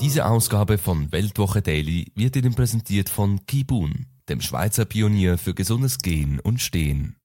Diese Ausgabe von Weltwoche Daily wird Ihnen präsentiert von Kibun, dem Schweizer Pionier für gesundes Gehen und Stehen.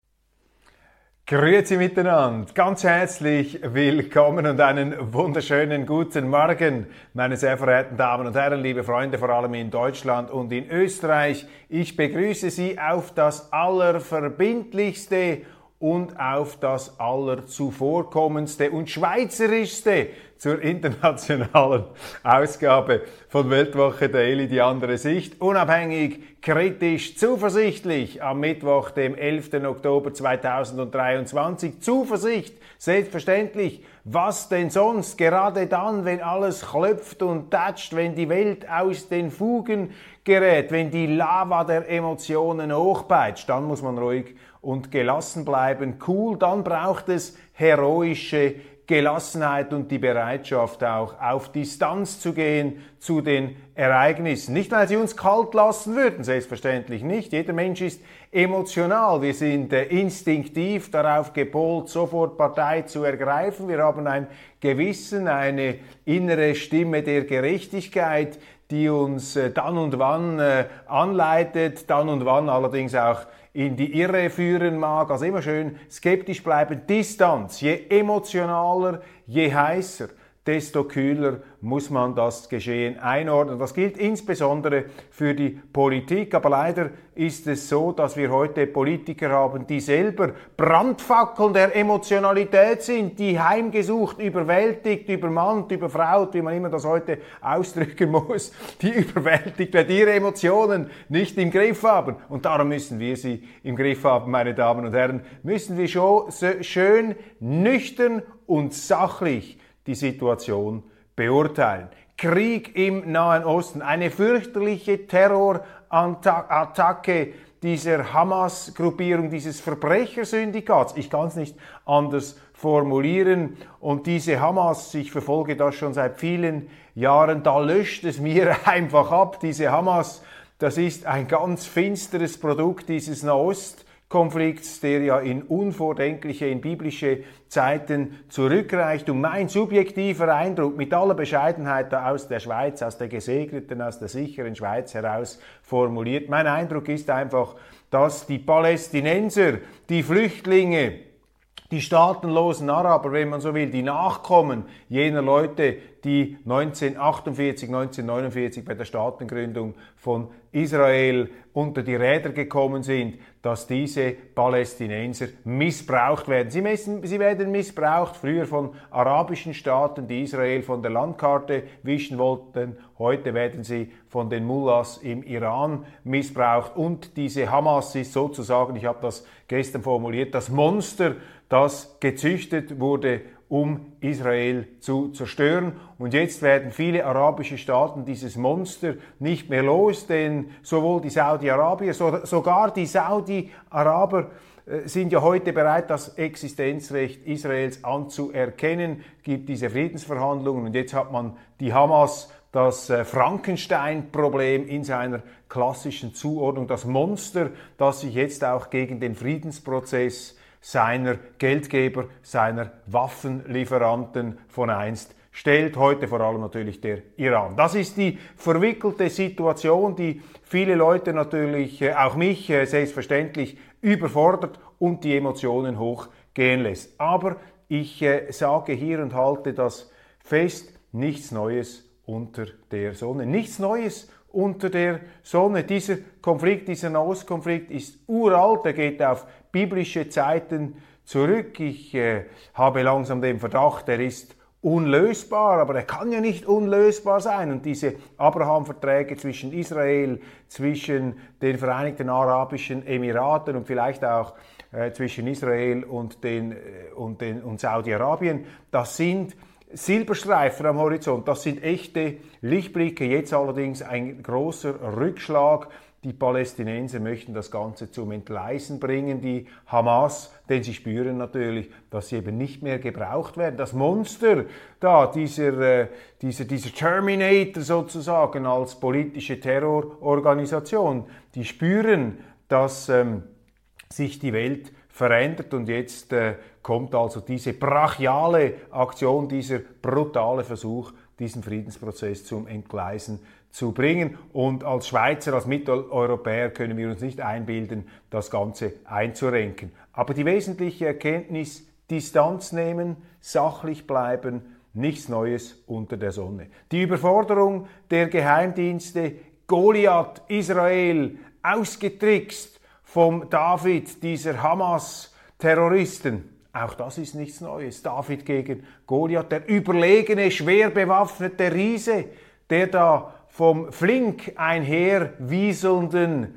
Grüezi miteinander, ganz herzlich willkommen und einen wunderschönen guten Morgen, meine sehr verehrten Damen und Herren, liebe Freunde, vor allem in Deutschland und in Österreich. Ich begrüße Sie auf das allerverbindlichste und auf das allerzuvorkommendste und schweizerischste zur internationalen Ausgabe von Weltwoche Daily, die andere Sicht. Unabhängig, kritisch, zuversichtlich am Mittwoch, dem 11. Oktober 2023. Zuversicht, selbstverständlich. Was denn sonst? Gerade dann, wenn alles klopft und tätscht, wenn die Welt aus den Fugen gerät, wenn die Lava der Emotionen hochpeitscht, dann muss man ruhig und gelassen bleiben, cool, dann braucht es heroische Gelassenheit und die Bereitschaft auch auf Distanz zu gehen zu den Ereignissen. Nicht, weil sie uns kalt lassen würden, selbstverständlich nicht. Jeder Mensch ist emotional. Wir sind instinktiv darauf gepolt, sofort Partei zu ergreifen. Wir haben ein Gewissen, eine innere Stimme der Gerechtigkeit, die uns dann und wann anleitet, dann und wann allerdings auch in die Irre führen mag. Also immer schön skeptisch bleiben. Distanz. Je emotionaler, je heißer, desto kühler muss man das Geschehen einordnen. Das gilt insbesondere für die Politik. Aber leider ist es so, dass wir heute Politiker haben, die selber Brandfackeln der Emotionalität sind, die heimgesucht, überwältigt, übermannt, überfraut, wie man immer das heute ausdrücken muss, die überwältigt, weil die ihre Emotionen nicht im Griff haben. Und darum müssen wir sie im Griff haben, meine Damen und Herren, müssen wir schon schön, nüchtern und sachlich die Situation beurteilen. Krieg im Nahen Osten, eine fürchterliche Terrorattacke dieser Hamas-Gruppierung, dieses Verbrechersyndikats. Ich kann es nicht anders formulieren. Und diese Hamas, ich verfolge das schon seit vielen Jahren, da löscht es mir einfach ab. Diese Hamas, das ist ein ganz finsteres Produkt dieses Nahostkonflikts, der ja in unvordenkliche, in biblische Zeiten zurückreicht. Und mein subjektiver Eindruck, mit aller Bescheidenheit da aus der Schweiz, aus der gesegneten, aus der sicheren Schweiz heraus formuliert, mein Eindruck ist einfach, dass die Palästinenser, die Flüchtlinge, die staatenlosen Araber, wenn man so will, die Nachkommen jener Leute, die 1948, 1949 bei der Staatengründung von Israel unter die Räder gekommen sind, dass diese Palästinenser missbraucht werden. Sie werden missbraucht, früher von arabischen Staaten, die Israel von der Landkarte wischen wollten. Heute werden sie von den Mullahs im Iran missbraucht. Und diese Hamas ist sozusagen, ich habe das gestern formuliert, das Monster, das gezüchtet wurde, um Israel zu zerstören. Und jetzt werden viele arabische Staaten dieses Monster nicht mehr los, denn sowohl die Saudi-Arabier, sogar die Saudi-Araber sind ja heute bereit, das Existenzrecht Israels anzuerkennen. Es gibt diese Friedensverhandlungen und jetzt hat man die Hamas, das Frankenstein-Problem in seiner klassischen Zuordnung, das Monster, das sich jetzt auch gegen den Friedensprozess seiner Geldgeber, seiner Waffenlieferanten von einst stellt, heute vor allem natürlich der Iran. Das ist die verwickelte Situation, die viele Leute natürlich, auch mich selbstverständlich, überfordert und die Emotionen hochgehen lässt. Aber ich sage hier und halte das fest, nichts Neues unter der Sonne. Nichts Neues unter der Sonne. Dieser Konflikt, dieser Nahostkonflikt ist uralt, er geht auf biblische Zeiten zurück. Ich habe langsam den Verdacht, er ist unlösbar, aber er kann ja nicht unlösbar sein. Und diese Abraham-Verträge zwischen Israel, zwischen den Vereinigten Arabischen Emiraten und vielleicht auch zwischen Israel und Saudi-Arabien, das sind Silberstreifen am Horizont, das sind echte Lichtblicke, jetzt allerdings ein großer Rückschlag. Die Palästinenser möchten das Ganze zum Entgleisen bringen, die Hamas, denn sie spüren natürlich, dass sie eben nicht mehr gebraucht werden. Das Monster da, dieser Terminator sozusagen als politische Terrororganisation, die spüren, dass sich die Welt verändert und jetzt kommt also diese brachiale Aktion, dieser brutale Versuch, diesen Friedensprozess zum Entgleisen zu bringen. Und als Schweizer, als Mitteleuropäer können wir uns nicht einbilden, das Ganze einzurenken. Aber die wesentliche Erkenntnis, Distanz nehmen, sachlich bleiben, nichts Neues unter der Sonne. Die Überforderung der Geheimdienste, Goliath, Israel, ausgetrickst vom David, dieser Hamas-Terroristen. Auch das ist nichts Neues. David gegen Goliath, der überlegene, schwer bewaffnete Riese, der da vom flink einherwieselnden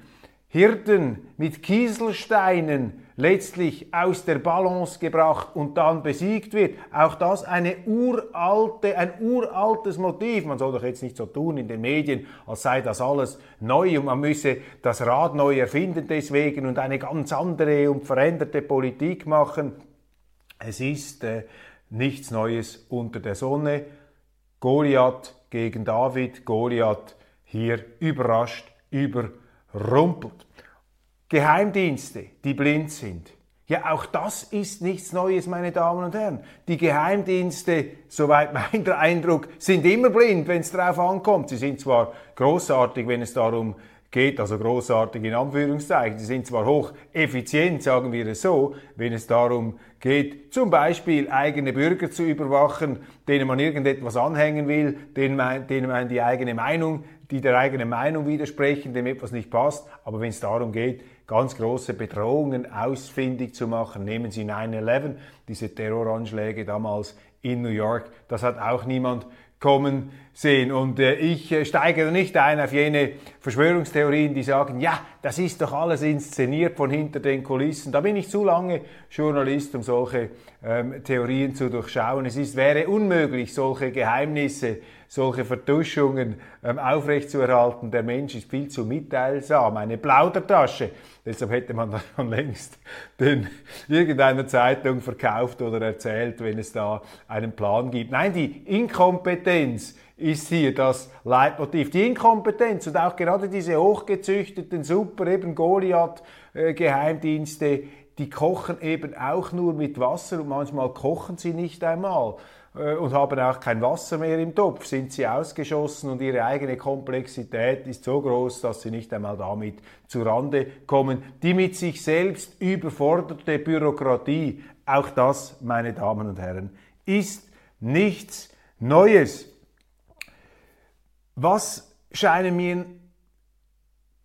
Hirten mit Kieselsteinen letztlich aus der Balance gebracht und dann besiegt wird. Auch das ein uraltes Motiv. Man soll doch jetzt nicht so tun in den Medien, als sei das alles neu und man müsse das Rad neu erfinden deswegen und eine ganz andere und veränderte Politik machen. Es ist nichts Neues unter der Sonne. Goliath gegen David, Goliath hier überrascht, überrumpelt. Geheimdienste, die blind sind. Ja, auch das ist nichts Neues, meine Damen und Herren. Die Geheimdienste, soweit mein Eindruck, sind immer blind, wenn es darauf ankommt. Sie sind zwar grossartig, wenn es darum geht, also grossartig in Anführungszeichen. Sie sind zwar hocheffizient, sagen wir es so, wenn es darum geht, zum Beispiel eigene Bürger zu überwachen, denen man irgendetwas anhängen will, denen man die der eigenen Meinung widersprechen, dem etwas nicht passt. Aber wenn es darum geht, ganz große Bedrohungen ausfindig zu machen, nehmen Sie 9/11, diese Terroranschläge damals in New York, das hat auch niemand kommen sehen. Und ich steige nicht ein auf jene Verschwörungstheorien, die sagen, ja, das ist doch alles inszeniert von hinter den Kulissen. Da bin ich zu lange Journalist, um solche Theorien zu durchschauen. Es wäre unmöglich, solche Geheimnisse, solche Vertuschungen aufrechtzuerhalten. Der Mensch ist viel zu mitteilsam, eine Plaudertasche. Deshalb hätte man das schon längst irgendeiner Zeitung verkauft oder erzählt, wenn es da einen Plan gibt. Nein, die Inkompetenz ist hier das Leitmotiv. Die Inkompetenz und auch gerade diese hochgezüchteten, super eben Goliath-Geheimdienste, die kochen eben auch nur mit Wasser und manchmal kochen sie nicht einmal und haben auch kein Wasser mehr im Topf, sind sie ausgeschossen und ihre eigene Komplexität ist so groß, dass sie nicht einmal damit zu Rande kommen. Die mit sich selbst überforderte Bürokratie, auch das, meine Damen und Herren, ist nichts Neues. Was scheinen mir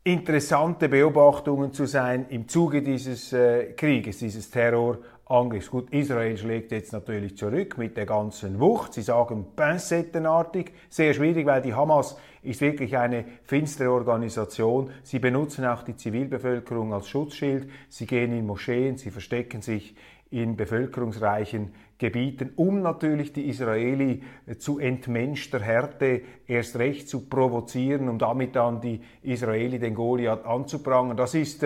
interessante Beobachtungen zu sein im Zuge dieses Krieges, dieses Terrorangriffs. Gut, Israel schlägt jetzt natürlich zurück mit der ganzen Wucht. Sie sagen pincettenartig, sehr schwierig, weil die Hamas ist wirklich eine finstere Organisation. Sie benutzen auch die Zivilbevölkerung als Schutzschild. Sie gehen in Moscheen, sie verstecken sich in bevölkerungsreichen Gebieten, um natürlich die Israeli zu entmenschter Härte erst recht zu provozieren, um damit dann die Israeli den Goliath anzuprangern. Das ist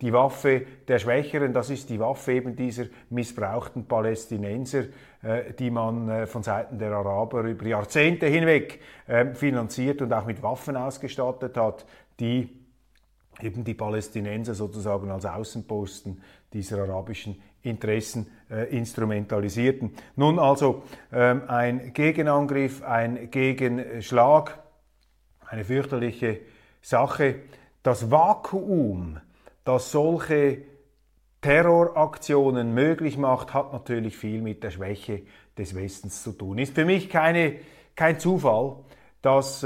die Waffe der Schwächeren, das ist die Waffe eben dieser missbrauchten Palästinenser, die man von Seiten der Araber über Jahrzehnte hinweg finanziert und auch mit Waffen ausgestattet hat, die eben die Palästinenser sozusagen als Außenposten dieser arabischen Interessen instrumentalisierten. Nun also ein Gegenangriff, ein Gegenschlag, eine fürchterliche Sache. Das Vakuum, das solche Terroraktionen möglich macht, hat natürlich viel mit der Schwäche des Westens zu tun. Ist für mich kein Zufall, dass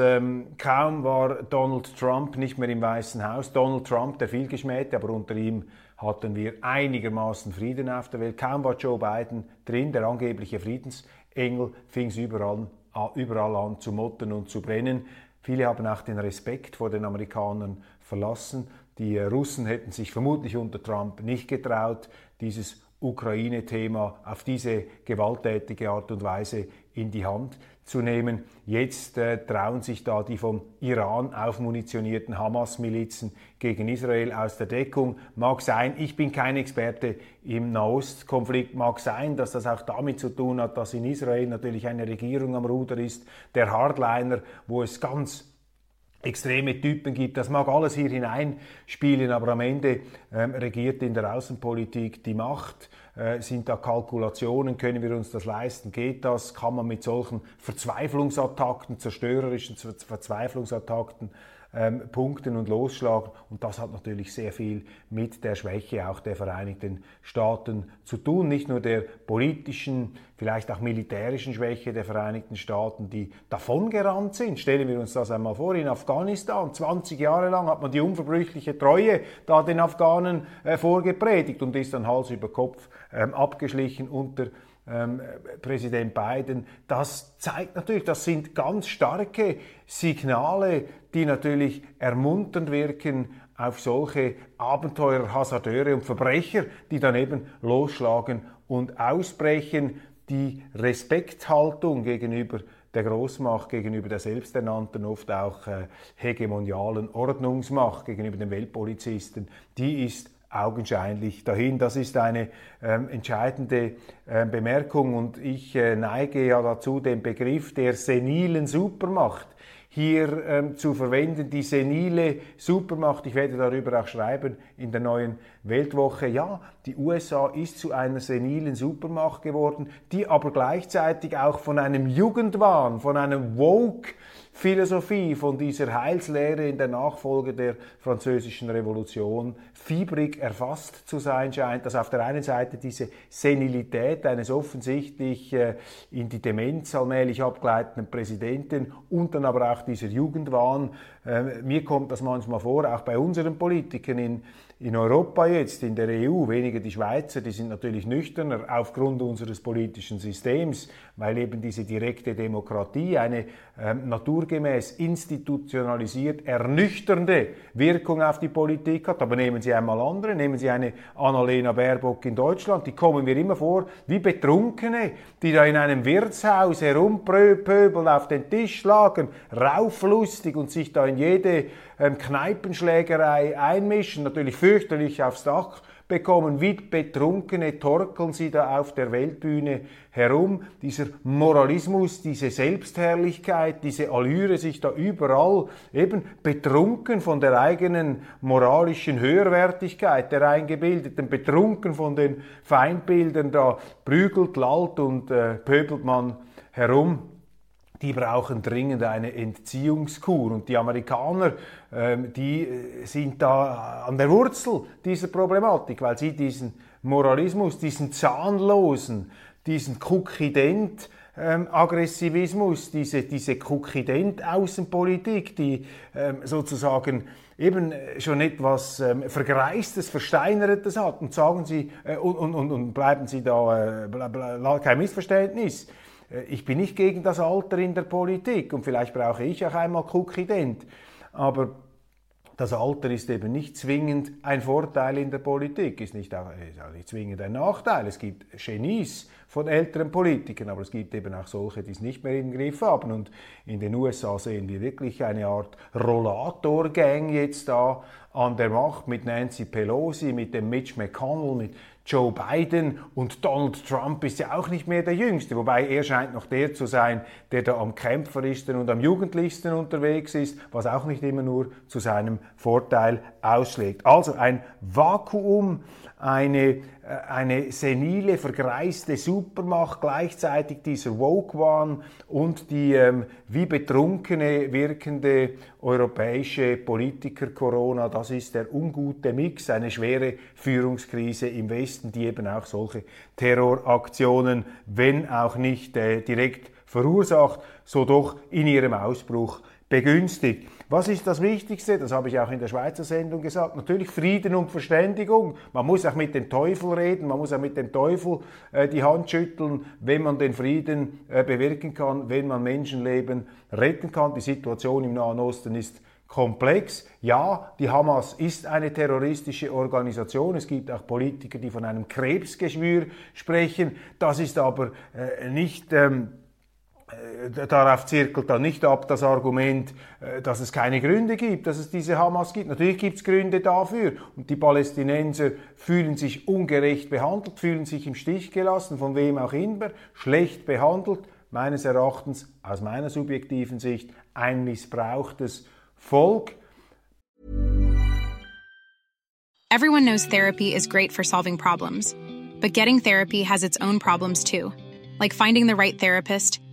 kaum war Donald Trump nicht mehr im Weißen Haus. Donald Trump, der vielgeschmähte, aber unter ihm hatten wir einigermaßen Frieden auf der Welt. Kaum war Joe Biden drin, der angebliche Friedensengel, fing es überall an zu motten und zu brennen. Viele haben auch den Respekt vor den Amerikanern verlassen. Die Russen hätten sich vermutlich unter Trump nicht getraut, dieses Ukraine-Thema auf diese gewalttätige Art und Weise in die Hand zu nehmen. Jetzt trauen sich da die vom Iran aufmunitionierten Hamas-Milizen gegen Israel aus der Deckung. Mag sein, ich bin kein Experte im Nahostkonflikt, mag sein, dass das auch damit zu tun hat, dass in Israel natürlich eine Regierung am Ruder ist, der Hardliner, wo es ganz extreme Typen gibt. Das mag alles hier hineinspielen, aber am Ende regiert in der Außenpolitik die Macht. Sind da Kalkulationen? Können wir uns das leisten? Geht das? Kann man mit solchen Verzweiflungsattacken, zerstörerischen Verzweiflungsattacken punkten und losschlagen? Und das hat natürlich sehr viel mit der Schwäche auch der Vereinigten Staaten zu tun. Nicht nur der politischen, vielleicht auch militärischen Schwäche der Vereinigten Staaten, die davongerannt sind. Stellen wir uns das einmal vor, in Afghanistan, 20 Jahre lang hat man die unverbrüchliche Treue da den Afghanen vorgepredigt und ist dann Hals über Kopf abgeschlichen unter Präsident Biden. Das zeigt natürlich, das sind ganz starke Signale, die natürlich ermunternd wirken auf solche Abenteurer, Hasardeure und Verbrecher, die dann eben losschlagen und ausbrechen. Die Respekthaltung gegenüber der Großmacht, gegenüber der selbsternannten, oft auch hegemonialen Ordnungsmacht, gegenüber den Weltpolizisten, die ist augenscheinlich dahin. Das ist eine entscheidende Bemerkung und ich neige ja dazu, den Begriff der senilen Supermacht hier zu verwenden, die senile Supermacht. Ich werde darüber auch schreiben in der neuen Weltwoche. Ja, die USA ist zu einer senilen Supermacht geworden, die aber gleichzeitig auch von einem Jugendwahn, von einem Woke-Philosophie, von dieser Heilslehre in der Nachfolge der französischen Revolution fiebrig erfasst zu sein scheint, dass auf der einen Seite diese Senilität eines offensichtlich in die Demenz allmählich abgleitenden Präsidenten und dann aber auch dieser Jugendwahn. Mir kommt das manchmal vor, auch bei unseren Politikern in Europa jetzt, in der EU, weniger die Schweizer, die sind natürlich nüchterner aufgrund unseres politischen Systems, weil eben diese direkte Demokratie eine naturgemäß institutionalisiert ernüchternde Wirkung auf die Politik hat. Aber nehmen Sie einmal andere, nehmen Sie eine Annalena Baerbock in Deutschland, die kommen mir immer vor wie Betrunkene, die da in einem Wirtshaus herumpöbeln, auf den Tisch schlagen, rauflustig und sich da in jede Kneipenschlägerei einmischen, natürlich fürchterlich aufs Dach bekommen. Wie Betrunkene torkeln sie da auf der Weltbühne herum. Dieser Moralismus, diese Selbstherrlichkeit, diese Allüre, sich da überall eben betrunken von der eigenen moralischen Höherwertigkeit, der Eingebildeten, betrunken von den Feindbildern, da prügelt, lallt und pöbelt man herum. Die brauchen dringend eine Entziehungskur. Und die Amerikaner, die sind da an der Wurzel dieser Problematik, weil sie diesen Moralismus, diesen zahnlosen, diesen Kukident, Aggressivismus, diese Kukident-Außenpolitik, die sozusagen eben schon etwas Vergreistes, Versteinertes hat. Und sagen Sie, und bleiben Sie da, kein Missverständnis. Ich bin nicht gegen das Alter in der Politik und vielleicht brauche ich auch einmal Kukident, aber das Alter ist eben nicht zwingend ein Vorteil in der Politik, ist auch nicht zwingend ein Nachteil. Es gibt Genies von älteren Politikern, aber es gibt eben auch solche, die es nicht mehr im Griff haben. Und in den USA sehen wir wirklich eine Art Rollator-Gang jetzt da an der Macht mit Nancy Pelosi, mit dem Mitch McConnell, mit Joe Biden, und Donald Trump ist ja auch nicht mehr der Jüngste, wobei er scheint noch der zu sein, der da am kämpferischsten und am jugendlichsten unterwegs ist, was auch nicht immer nur zu seinem Vorteil ausschlägt. Also ein Vakuum, eine senile, vergreiste Supermacht, gleichzeitig dieser Woke-Wahn und die wie betrunkene wirkende europäische Politiker-Corona. Das ist der ungute Mix, eine schwere Führungskrise im Westen, die eben auch solche Terroraktionen, wenn auch nicht direkt verursacht, so doch in ihrem Ausbruch begünstigt. Was ist das Wichtigste? Das habe ich auch in der Schweizer Sendung gesagt. Natürlich Frieden und Verständigung. Man muss auch mit dem Teufel reden, man muss auch mit dem Teufel die Hand schütteln, wenn man den Frieden bewirken kann, wenn man Menschenleben retten kann. Die Situation im Nahen Osten ist komplex. Ja, die Hamas ist eine terroristische Organisation. Es gibt auch Politiker, die von einem Krebsgeschwür sprechen. Das ist aber nicht... Darauf zirkelt dann nicht ab das Argument, dass es keine Gründe gibt, dass es diese Hamas gibt. Natürlich gibt es Gründe dafür. Und die Palästinenser fühlen sich ungerecht behandelt, fühlen sich im Stich gelassen, von wem auch immer, schlecht behandelt. Meines Erachtens, aus meiner subjektiven Sicht, ein missbrauchtes Volk. Everyone knows therapy is great for solving problems. But getting therapy has its own problems too. Like finding the right therapist,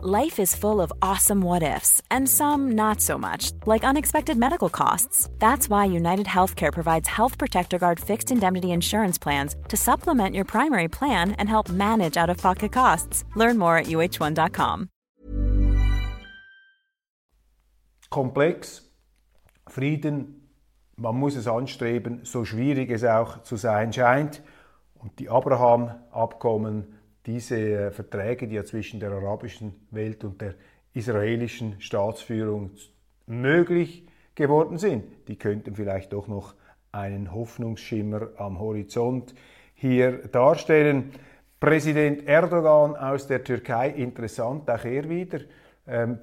Life is full of awesome what-ifs, and some not so much, like unexpected medical costs. That's why United Healthcare provides Health Protector Guard fixed indemnity insurance plans to supplement your primary plan and help manage out-of-pocket costs. Learn more at uh1.com. Komplex, Frieden, man muss es anstreben, so schwierig es auch zu sein scheint. Und die Abraham-Abkommen, diese Verträge, die ja zwischen der arabischen Welt und der israelischen Staatsführung möglich geworden sind, die könnten vielleicht doch noch einen Hoffnungsschimmer am Horizont hier darstellen. Präsident Erdogan aus der Türkei, interessant, auch er wieder,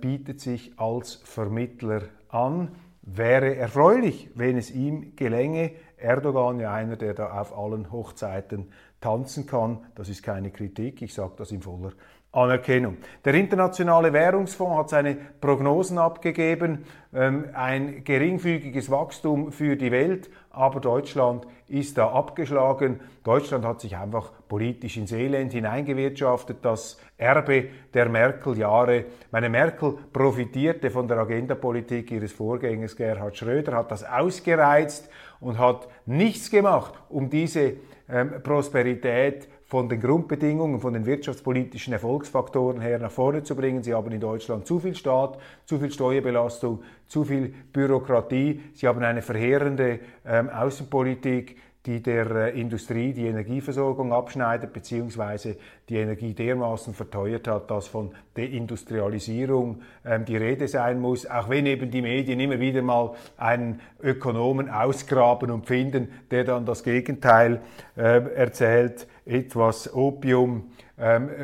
bietet sich als Vermittler an. Wäre erfreulich, wenn es ihm gelänge. Erdogan, ja einer, der da auf allen Hochzeiten tanzen kann. Das ist keine Kritik, ich sage das in voller Anerkennung. Der Internationale Währungsfonds hat seine Prognosen abgegeben. Ein geringfügiges Wachstum für die Welt, aber Deutschland ist da abgeschlagen. Deutschland hat sich einfach politisch ins Elend hineingewirtschaftet, das Erbe der Merkel-Jahre. Meine Merkel profitierte von der Agendapolitik ihres Vorgängers Gerhard Schröder, hat das ausgereizt und hat nichts gemacht, um diese Prosperität von den Grundbedingungen, von den wirtschaftspolitischen Erfolgsfaktoren her nach vorne zu bringen. Sie haben in Deutschland zu viel Staat, zu viel Steuerbelastung, zu viel Bürokratie. Sie haben eine verheerende Außenpolitik, die der Industrie die Energieversorgung abschneidet bzw. die Energie dermaßen verteuert hat, dass von Deindustrialisierung die Rede sein muss, auch wenn eben die Medien immer wieder mal einen Ökonomen ausgraben und finden, der dann das Gegenteil erzählt, etwas Opium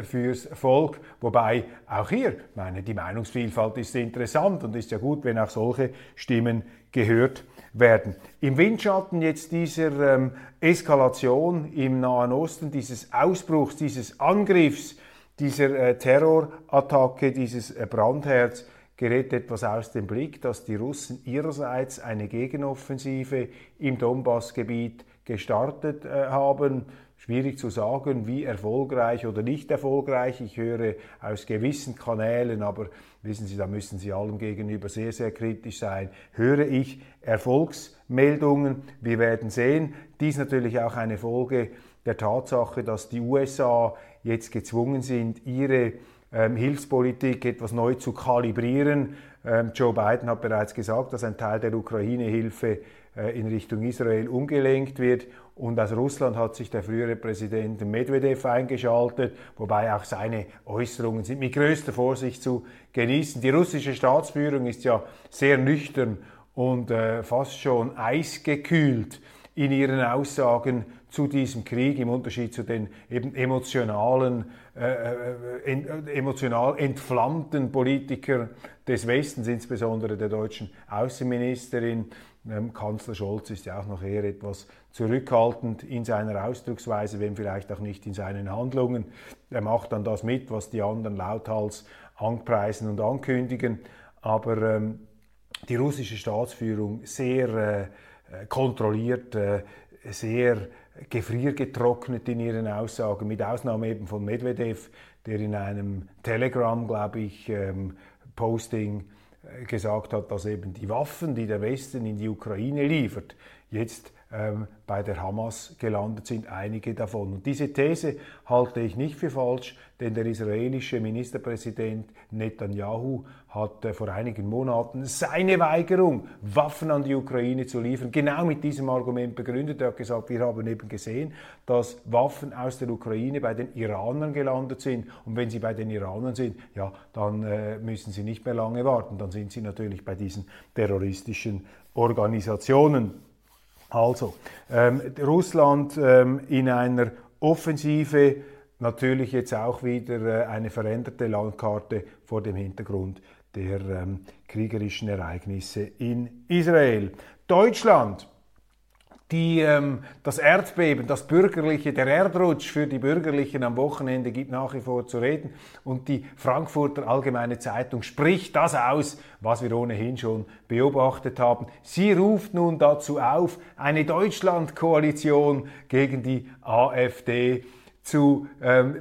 fürs Volk. Wobei auch hier, meine, die Meinungsvielfalt ist interessant und ist ja gut, wenn auch solche Stimmen gehört werden. Im Windschatten jetzt dieser Eskalation im Nahen Osten, dieses Ausbruchs, dieses Angriffs, dieser Terrorattacke, dieses Brandherz, gerät etwas aus dem Blick, dass die Russen ihrerseits eine Gegenoffensive im Donbassgebiet gestartet haben. Schwierig zu sagen, wie erfolgreich oder nicht erfolgreich. Ich höre aus gewissen Kanälen, aber wissen Sie, da müssen Sie allem gegenüber sehr, sehr kritisch sein, höre ich Erfolgsmeldungen. Wir werden sehen. Dies natürlich auch eine Folge der Tatsache, dass die USA jetzt gezwungen sind, ihre Hilfspolitik etwas neu zu kalibrieren. Joe Biden hat bereits gesagt, dass ein Teil der Ukraine-Hilfe in Richtung Israel umgelenkt wird. Und aus Russland hat sich der frühere Präsident Medvedev eingeschaltet, wobei auch seine Äußerungen sind mit größter Vorsicht zu genießen. Die russische Staatsführung ist ja sehr nüchtern und fast schon eisgekühlt in ihren Aussagen zu diesem Krieg, im Unterschied zu den eben emotional entflammten Politikern des Westens, insbesondere der deutschen Außenministerin. Kanzler Scholz ist ja auch noch eher etwas zurückhaltend in seiner Ausdrucksweise, wenn vielleicht auch nicht in seinen Handlungen. Er macht dann das mit, was die anderen lauthals anpreisen und ankündigen. Aber die russische Staatsführung sehr kontrolliert, sehr gefriergetrocknet in ihren Aussagen, mit Ausnahme eben von Medvedev, der in einem Telegram, glaube ich, Posting gesagt hat, dass eben die Waffen, die der Westen in die Ukraine liefert, jetzt bei der Hamas gelandet sind, einige davon. Und diese These halte ich nicht für falsch, denn der israelische Ministerpräsident Netanyahu hat vor einigen Monaten seine Weigerung, Waffen an die Ukraine zu liefern, genau mit diesem Argument begründet. Er hat gesagt, wir haben eben gesehen, dass Waffen aus der Ukraine bei den Iranern gelandet sind. Und wenn sie bei den Iranern sind, ja, dann müssen sie nicht mehr lange warten. Dann sind sie natürlich bei diesen terroristischen Organisationen. Also, Russland in einer Offensive, natürlich jetzt auch wieder eine veränderte Landkarte vor dem Hintergrund der kriegerischen Ereignisse in Israel. Deutschland, das Erdbeben, das bürgerliche, der Erdrutsch für die Bürgerlichen am Wochenende gibt nach wie vor zu reden. Und die Frankfurter Allgemeine Zeitung spricht das aus, was wir ohnehin schon beobachtet haben. Sie ruft nun dazu auf, eine Deutschlandkoalition gegen die AfD zu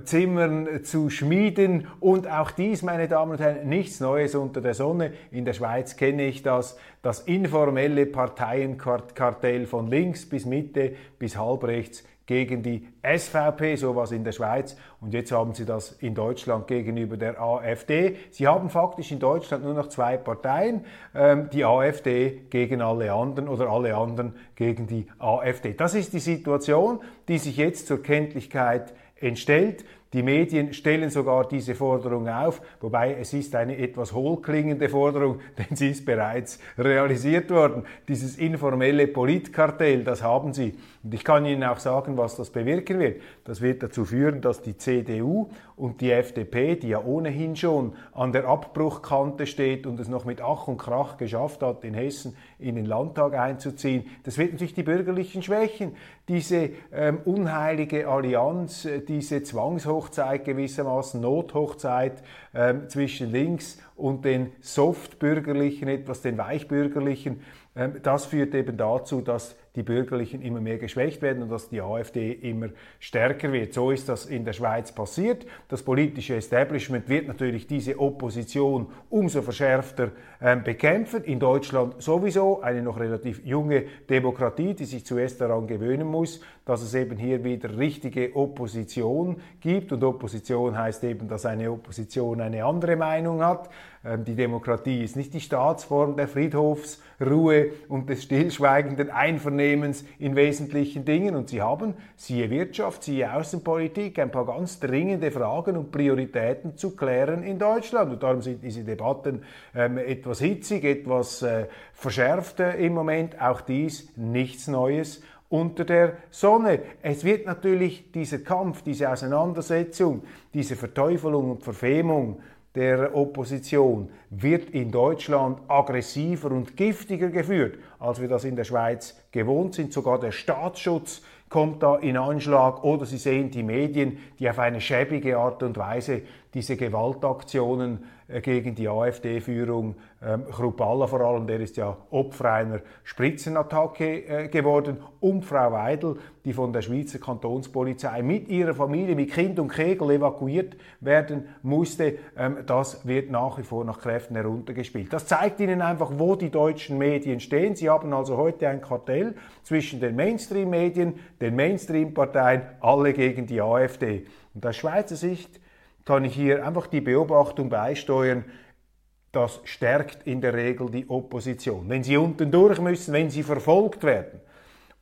zimmern, zu schmieden. Und auch dies, meine Damen und Herren, nichts Neues unter der Sonne. In der Schweiz kenne ich das informelle Parteienkartell von links bis Mitte bis halb rechts gegen die SVP, sowas in der Schweiz. Und jetzt haben sie das in Deutschland gegenüber der AfD. Sie haben faktisch in Deutschland nur noch zwei Parteien, die AfD gegen alle anderen oder alle anderen gegen die AfD. Das ist die Situation, die sich jetzt zur Kenntlichkeit entstellt. Die Medien stellen sogar diese Forderung auf, wobei es ist eine etwas hohlklingende Forderung, denn sie ist bereits realisiert worden. Dieses informelle Politkartell, das haben sie. Und ich kann Ihnen auch sagen, was das bewirken wird. Das wird dazu führen, dass die CDU und die FDP, die ja ohnehin schon an der Abbruchkante steht und es noch mit Ach und Krach geschafft hat, in Hessen in den Landtag einzuziehen, das wird natürlich die Bürgerlichen schwächen. Diese unheilige Allianz, diese Zwangshochzeit gewissermaßen, Nothochzeit zwischen links und den Softbürgerlichen, etwas den Weichbürgerlichen, das führt eben dazu, dass die Bürgerlichen immer mehr geschwächt werden und dass die AfD immer stärker wird. So ist das in der Schweiz passiert. Das politische Establishment wird natürlich diese Opposition umso verschärfter bekämpfen. In Deutschland sowieso eine noch relativ junge Demokratie, die sich zuerst daran gewöhnen muss, dass es eben hier wieder richtige Opposition gibt. Und Opposition heißt eben, dass eine Opposition eine andere Meinung hat. Die Demokratie ist nicht die Staatsform der Friedhofsruhe und des stillschweigenden Einvernehmens in wesentlichen Dingen. Und sie haben, siehe Wirtschaft, siehe Außenpolitik, ein paar ganz dringende Fragen und Prioritäten zu klären in Deutschland. Und darum sind diese Debatten etwas hitzig, etwas verschärft im Moment. Auch dies nichts Neues unter der Sonne. Es wird natürlich dieser Kampf, diese Auseinandersetzung, diese Verteufelung und Verfemung der Opposition wird in Deutschland aggressiver und giftiger geführt, als wir das in der Schweiz gewohnt sind. Sogar der Staatsschutz kommt da in Anschlag. Oder Sie sehen die Medien, die auf eine schäbige Art und Weise diese Gewaltaktionen gegen die AfD-Führung, Chrupalla vor allem, der ist ja Opfer einer Spritzenattacke geworden, und Frau Weidel, die von der Schweizer Kantonspolizei mit ihrer Familie, mit Kind und Kegel evakuiert werden musste, das wird nach wie vor nach Kräften heruntergespielt. Das zeigt Ihnen einfach, wo die deutschen Medien stehen. Sie haben also heute ein Kartell zwischen den Mainstream-Medien, den Mainstream-Parteien, alle gegen die AfD. Und aus Schweizer Sicht kann ich hier einfach die Beobachtung beisteuern, das stärkt in der Regel die Opposition. Wenn sie unten durch müssen, wenn sie verfolgt werden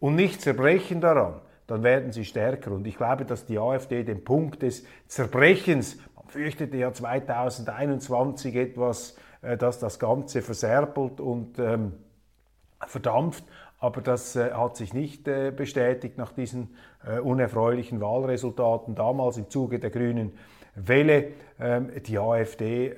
und nicht zerbrechen daran, dann werden sie stärker. Und ich glaube, dass die AfD den Punkt des Zerbrechens, man fürchtete ja 2021 etwas, dass das Ganze verserbelt und verdampft, aber das hat sich nicht bestätigt nach diesen unerfreulichen Wahlresultaten damals im Zuge der Grünen Welle. Die AfD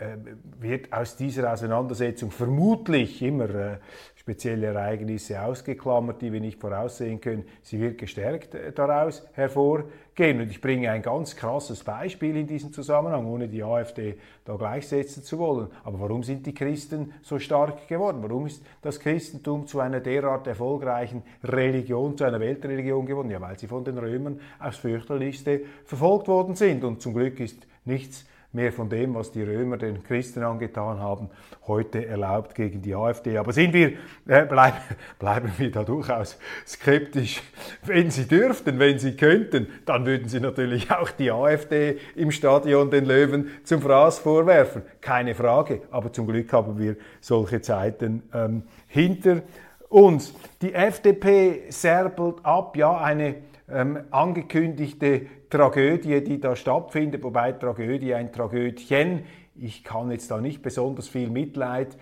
wird aus dieser Auseinandersetzung vermutlich immer spezielle Ereignisse ausgeklammert, die wir nicht voraussehen können. Sie wird gestärkt daraus hervorgehen. Und ich bringe ein ganz krasses Beispiel in diesem Zusammenhang, ohne die AfD da gleichsetzen zu wollen. Aber warum sind die Christen so stark geworden? Warum ist das Christentum zu einer derart erfolgreichen Religion, zu einer Weltreligion geworden? Ja, weil sie von den Römern aufs Fürchterlichste verfolgt worden sind. Und zum Glück ist nichts mehr von dem, was die Römer den Christen angetan haben, heute erlaubt gegen die AfD. Aber bleiben wir da durchaus skeptisch. Wenn sie dürften, wenn sie könnten, dann würden sie natürlich auch die AfD im Stadion den Löwen zum Fraß vorwerfen. Keine Frage, aber zum Glück haben wir solche Zeiten hinter uns. Die FDP serbelt ab, ja, eine angekündigte Tragödie, die da stattfindet, wobei Tragödie ein Tragödien. Ich kann jetzt da nicht besonders viel Mitleid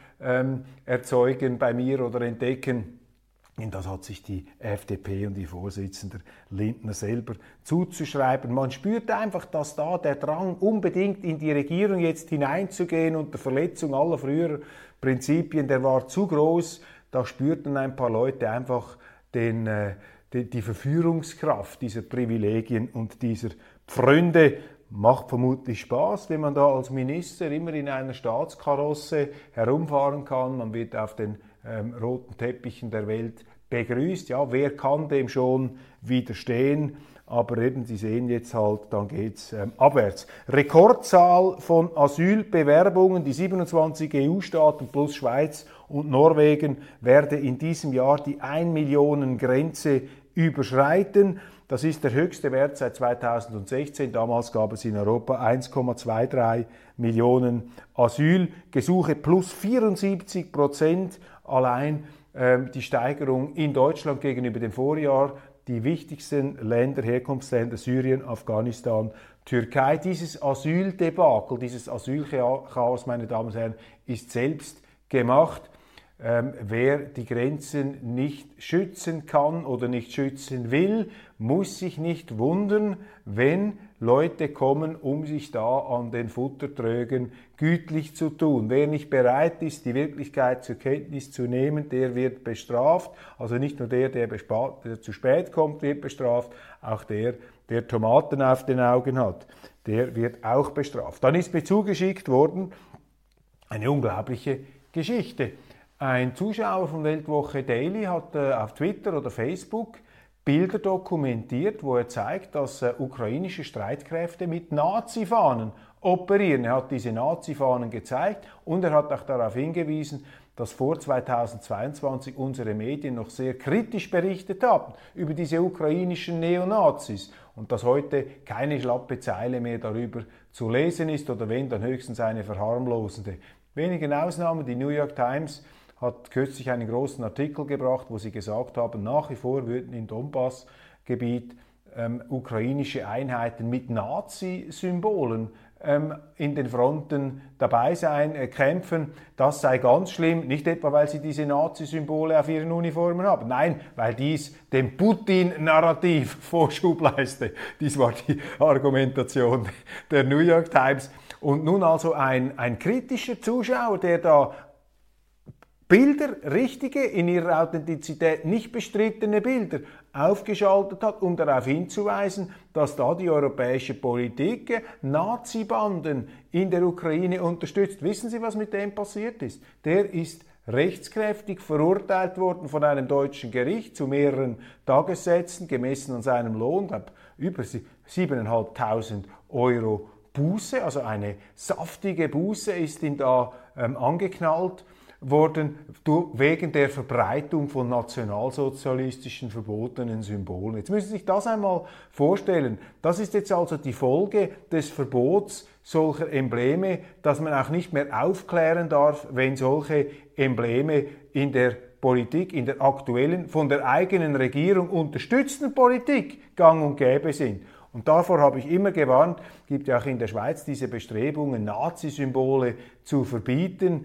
erzeugen bei mir oder entdecken. Und das hat sich die FDP und ihr Vorsitzender Lindner selber zuzuschreiben. Man spürt einfach, dass da der Drang, unbedingt in die Regierung jetzt hineinzugehen unter Verletzung aller früheren Prinzipien, der war zu groß. Da spürten ein paar Leute einfach die Verführungskraft dieser Privilegien und dieser Pfründe. Macht vermutlich Spaß, wenn man da als Minister immer in einer Staatskarosse herumfahren kann. Man wird auf den roten Teppichen der Welt begrüßt. Ja, wer kann dem schon widerstehen? Aber eben, Sie sehen jetzt halt, dann geht's abwärts. Rekordzahl von Asylbewerbungen. Die 27 EU-Staaten plus Schweiz und Norwegen werde in diesem Jahr die 1-Millionen-Grenze überschreiten. Das ist der höchste Wert seit 2016. Damals gab es in Europa 1,23 Millionen Asylgesuche plus 74% allein die Steigerung in Deutschland gegenüber dem Vorjahr. Die wichtigsten Länder, Herkunftsländer, Syrien, Afghanistan, Türkei. Dieses Asyldebakel, dieses Asylchaos, meine Damen und Herren, ist selbst gemacht. Wer die Grenzen nicht schützen kann oder nicht schützen will, muss sich nicht wundern, wenn Leute kommen, um sich da an den Futtertrögen gütlich zu tun. Wer nicht bereit ist, die Wirklichkeit zur Kenntnis zu nehmen, der wird bestraft. Also nicht nur der zu spät kommt, wird bestraft, auch der Tomaten auf den Augen hat, der wird auch bestraft. Dann ist mir zugeschickt worden eine unglaubliche Geschichte. Ein Zuschauer von Weltwoche Daily hat auf Twitter oder Facebook Bilder dokumentiert, wo er zeigt, dass ukrainische Streitkräfte mit Nazi-Fahnen operieren. Er hat diese Nazi-Fahnen gezeigt und er hat auch darauf hingewiesen, dass vor 2022 unsere Medien noch sehr kritisch berichtet haben über diese ukrainischen Neonazis und dass heute keine schlappe Zeile mehr darüber zu lesen ist oder wenn, dann höchstens eine verharmlosende. Wenigen Ausnahmen, die New York Times hat kürzlich einen großen Artikel gebracht, wo sie gesagt haben, nach wie vor würden im Donbassgebiet ukrainische Einheiten mit Nazi-Symbolen in den Fronten dabei sein, kämpfen. Das sei ganz schlimm, nicht etwa, weil sie diese Nazi-Symbole auf ihren Uniformen haben, nein, weil dies dem Putin-Narrativ Vorschub leiste. Dies war die Argumentation der New York Times. Und nun also ein kritischer Zuschauer, der da Bilder, richtige, in ihrer Authentizität nicht bestrittene Bilder aufgeschaltet hat, um darauf hinzuweisen, dass da die europäische Politik Nazi-Banden in der Ukraine unterstützt. Wissen Sie, was mit dem passiert ist? Der ist rechtskräftig verurteilt worden von einem deutschen Gericht zu mehreren Tagessätzen, gemessen an seinem Lohn, ab über 7.500 Euro Buße, also eine saftige Buße ist ihm da angeknallt worden wegen der Verbreitung von nationalsozialistischen verbotenen Symbolen. Jetzt müssen Sie sich das einmal vorstellen. Das ist jetzt also die Folge des Verbots solcher Embleme, dass man auch nicht mehr aufklären darf, wenn solche Embleme in der Politik, in der aktuellen, von der eigenen Regierung unterstützten Politik gang und gäbe sind. Und davor habe ich immer gewarnt, gibt ja auch in der Schweiz diese Bestrebungen, Nazi-Symbole zu verbieten.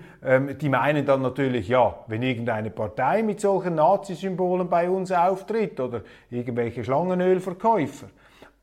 Die meinen dann natürlich, ja, wenn irgendeine Partei mit solchen Nazi-Symbolen bei uns auftritt oder irgendwelche Schlangenölverkäufer.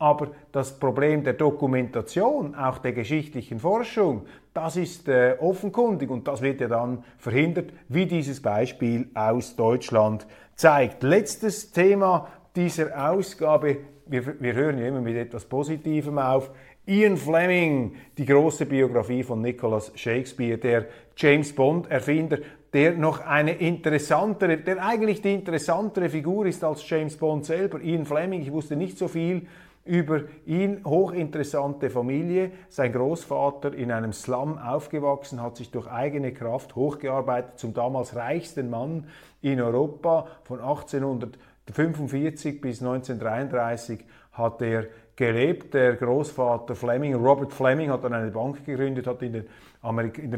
Aber das Problem der Dokumentation, auch der geschichtlichen Forschung, das ist offenkundig und das wird ja dann verhindert, wie dieses Beispiel aus Deutschland zeigt. Letztes Thema dieser Ausgabe, wir hören ja immer mit etwas Positivem auf, Ian Fleming, die große Biografie von Nicholas Shakespeare, der James Bond-Erfinder, der noch eine interessantere, der eigentlich die interessantere Figur ist als James Bond selber, Ian Fleming, ich wusste nicht so viel über ihn, hochinteressante Familie, sein Großvater in einem Slum aufgewachsen, hat sich durch eigene Kraft hochgearbeitet zum damals reichsten Mann in Europa. Von 1845 bis 1933 hat er gelebt. Der Großvater Fleming, Robert Fleming, hat dann eine Bank gegründet, hat in den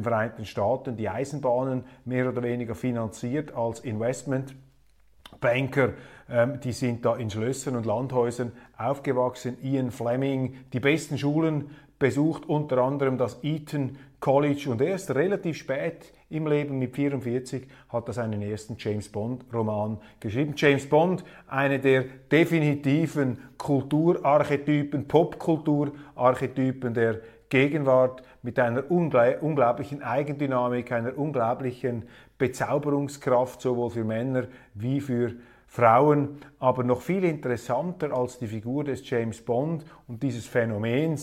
Vereinigten Staaten die Eisenbahnen mehr oder weniger finanziert als Investmentbanker. Die sind da in Schlössern und Landhäusern aufgewachsen. Ian Fleming, die besten Schulen besucht, unter anderem das Eton College, und erst relativ spät im Leben, mit 44, hat er seinen ersten James-Bond-Roman geschrieben. James Bond, einer der definitiven Kulturarchetypen, Popkulturarchetypen der Gegenwart, mit einer unglaublichen Eigendynamik, einer unglaublichen Bezauberungskraft, sowohl für Männer wie für Frauen. Aber noch viel interessanter als die Figur des James Bond und dieses Phänomen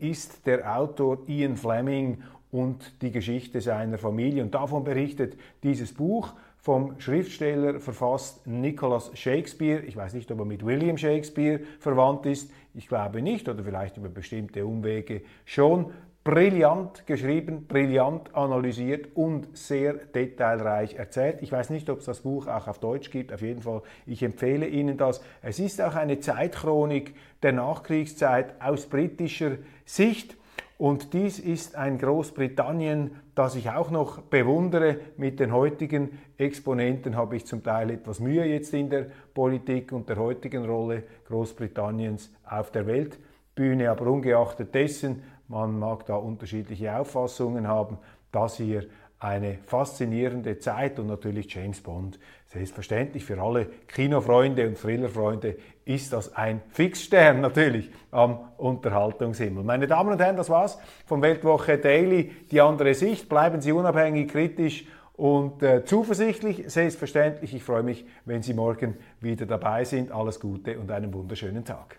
ist der Autor Ian Fleming und die Geschichte seiner Familie. Und davon berichtet dieses Buch, vom Schriftsteller verfasst Nicholas Shakespeare. Ich weiß nicht, ob er mit William Shakespeare verwandt ist. Ich glaube nicht, oder vielleicht über bestimmte Umwege schon. Brillant geschrieben, brillant analysiert und sehr detailreich erzählt. Ich weiß nicht, ob es das Buch auch auf Deutsch gibt. Auf jeden Fall, ich empfehle Ihnen das. Es ist auch eine Zeitchronik der Nachkriegszeit aus britischer Sicht. Und dies ist ein Großbritannien, das ich auch noch bewundere. Mit den heutigen Exponenten habe ich zum Teil etwas Mühe jetzt in der Politik und der heutigen Rolle Großbritanniens auf der Weltbühne. Aber ungeachtet dessen, man mag da unterschiedliche Auffassungen haben, dass hier eine faszinierende Zeit und natürlich James Bond. Selbstverständlich für alle Kinofreunde und Thrillerfreunde ist das ein Fixstern natürlich am Unterhaltungshimmel. Meine Damen und Herren, das war's von Weltwoche Daily, die andere Sicht. Bleiben Sie unabhängig, kritisch und zuversichtlich. Selbstverständlich, ich freue mich, wenn Sie morgen wieder dabei sind. Alles Gute und einen wunderschönen Tag.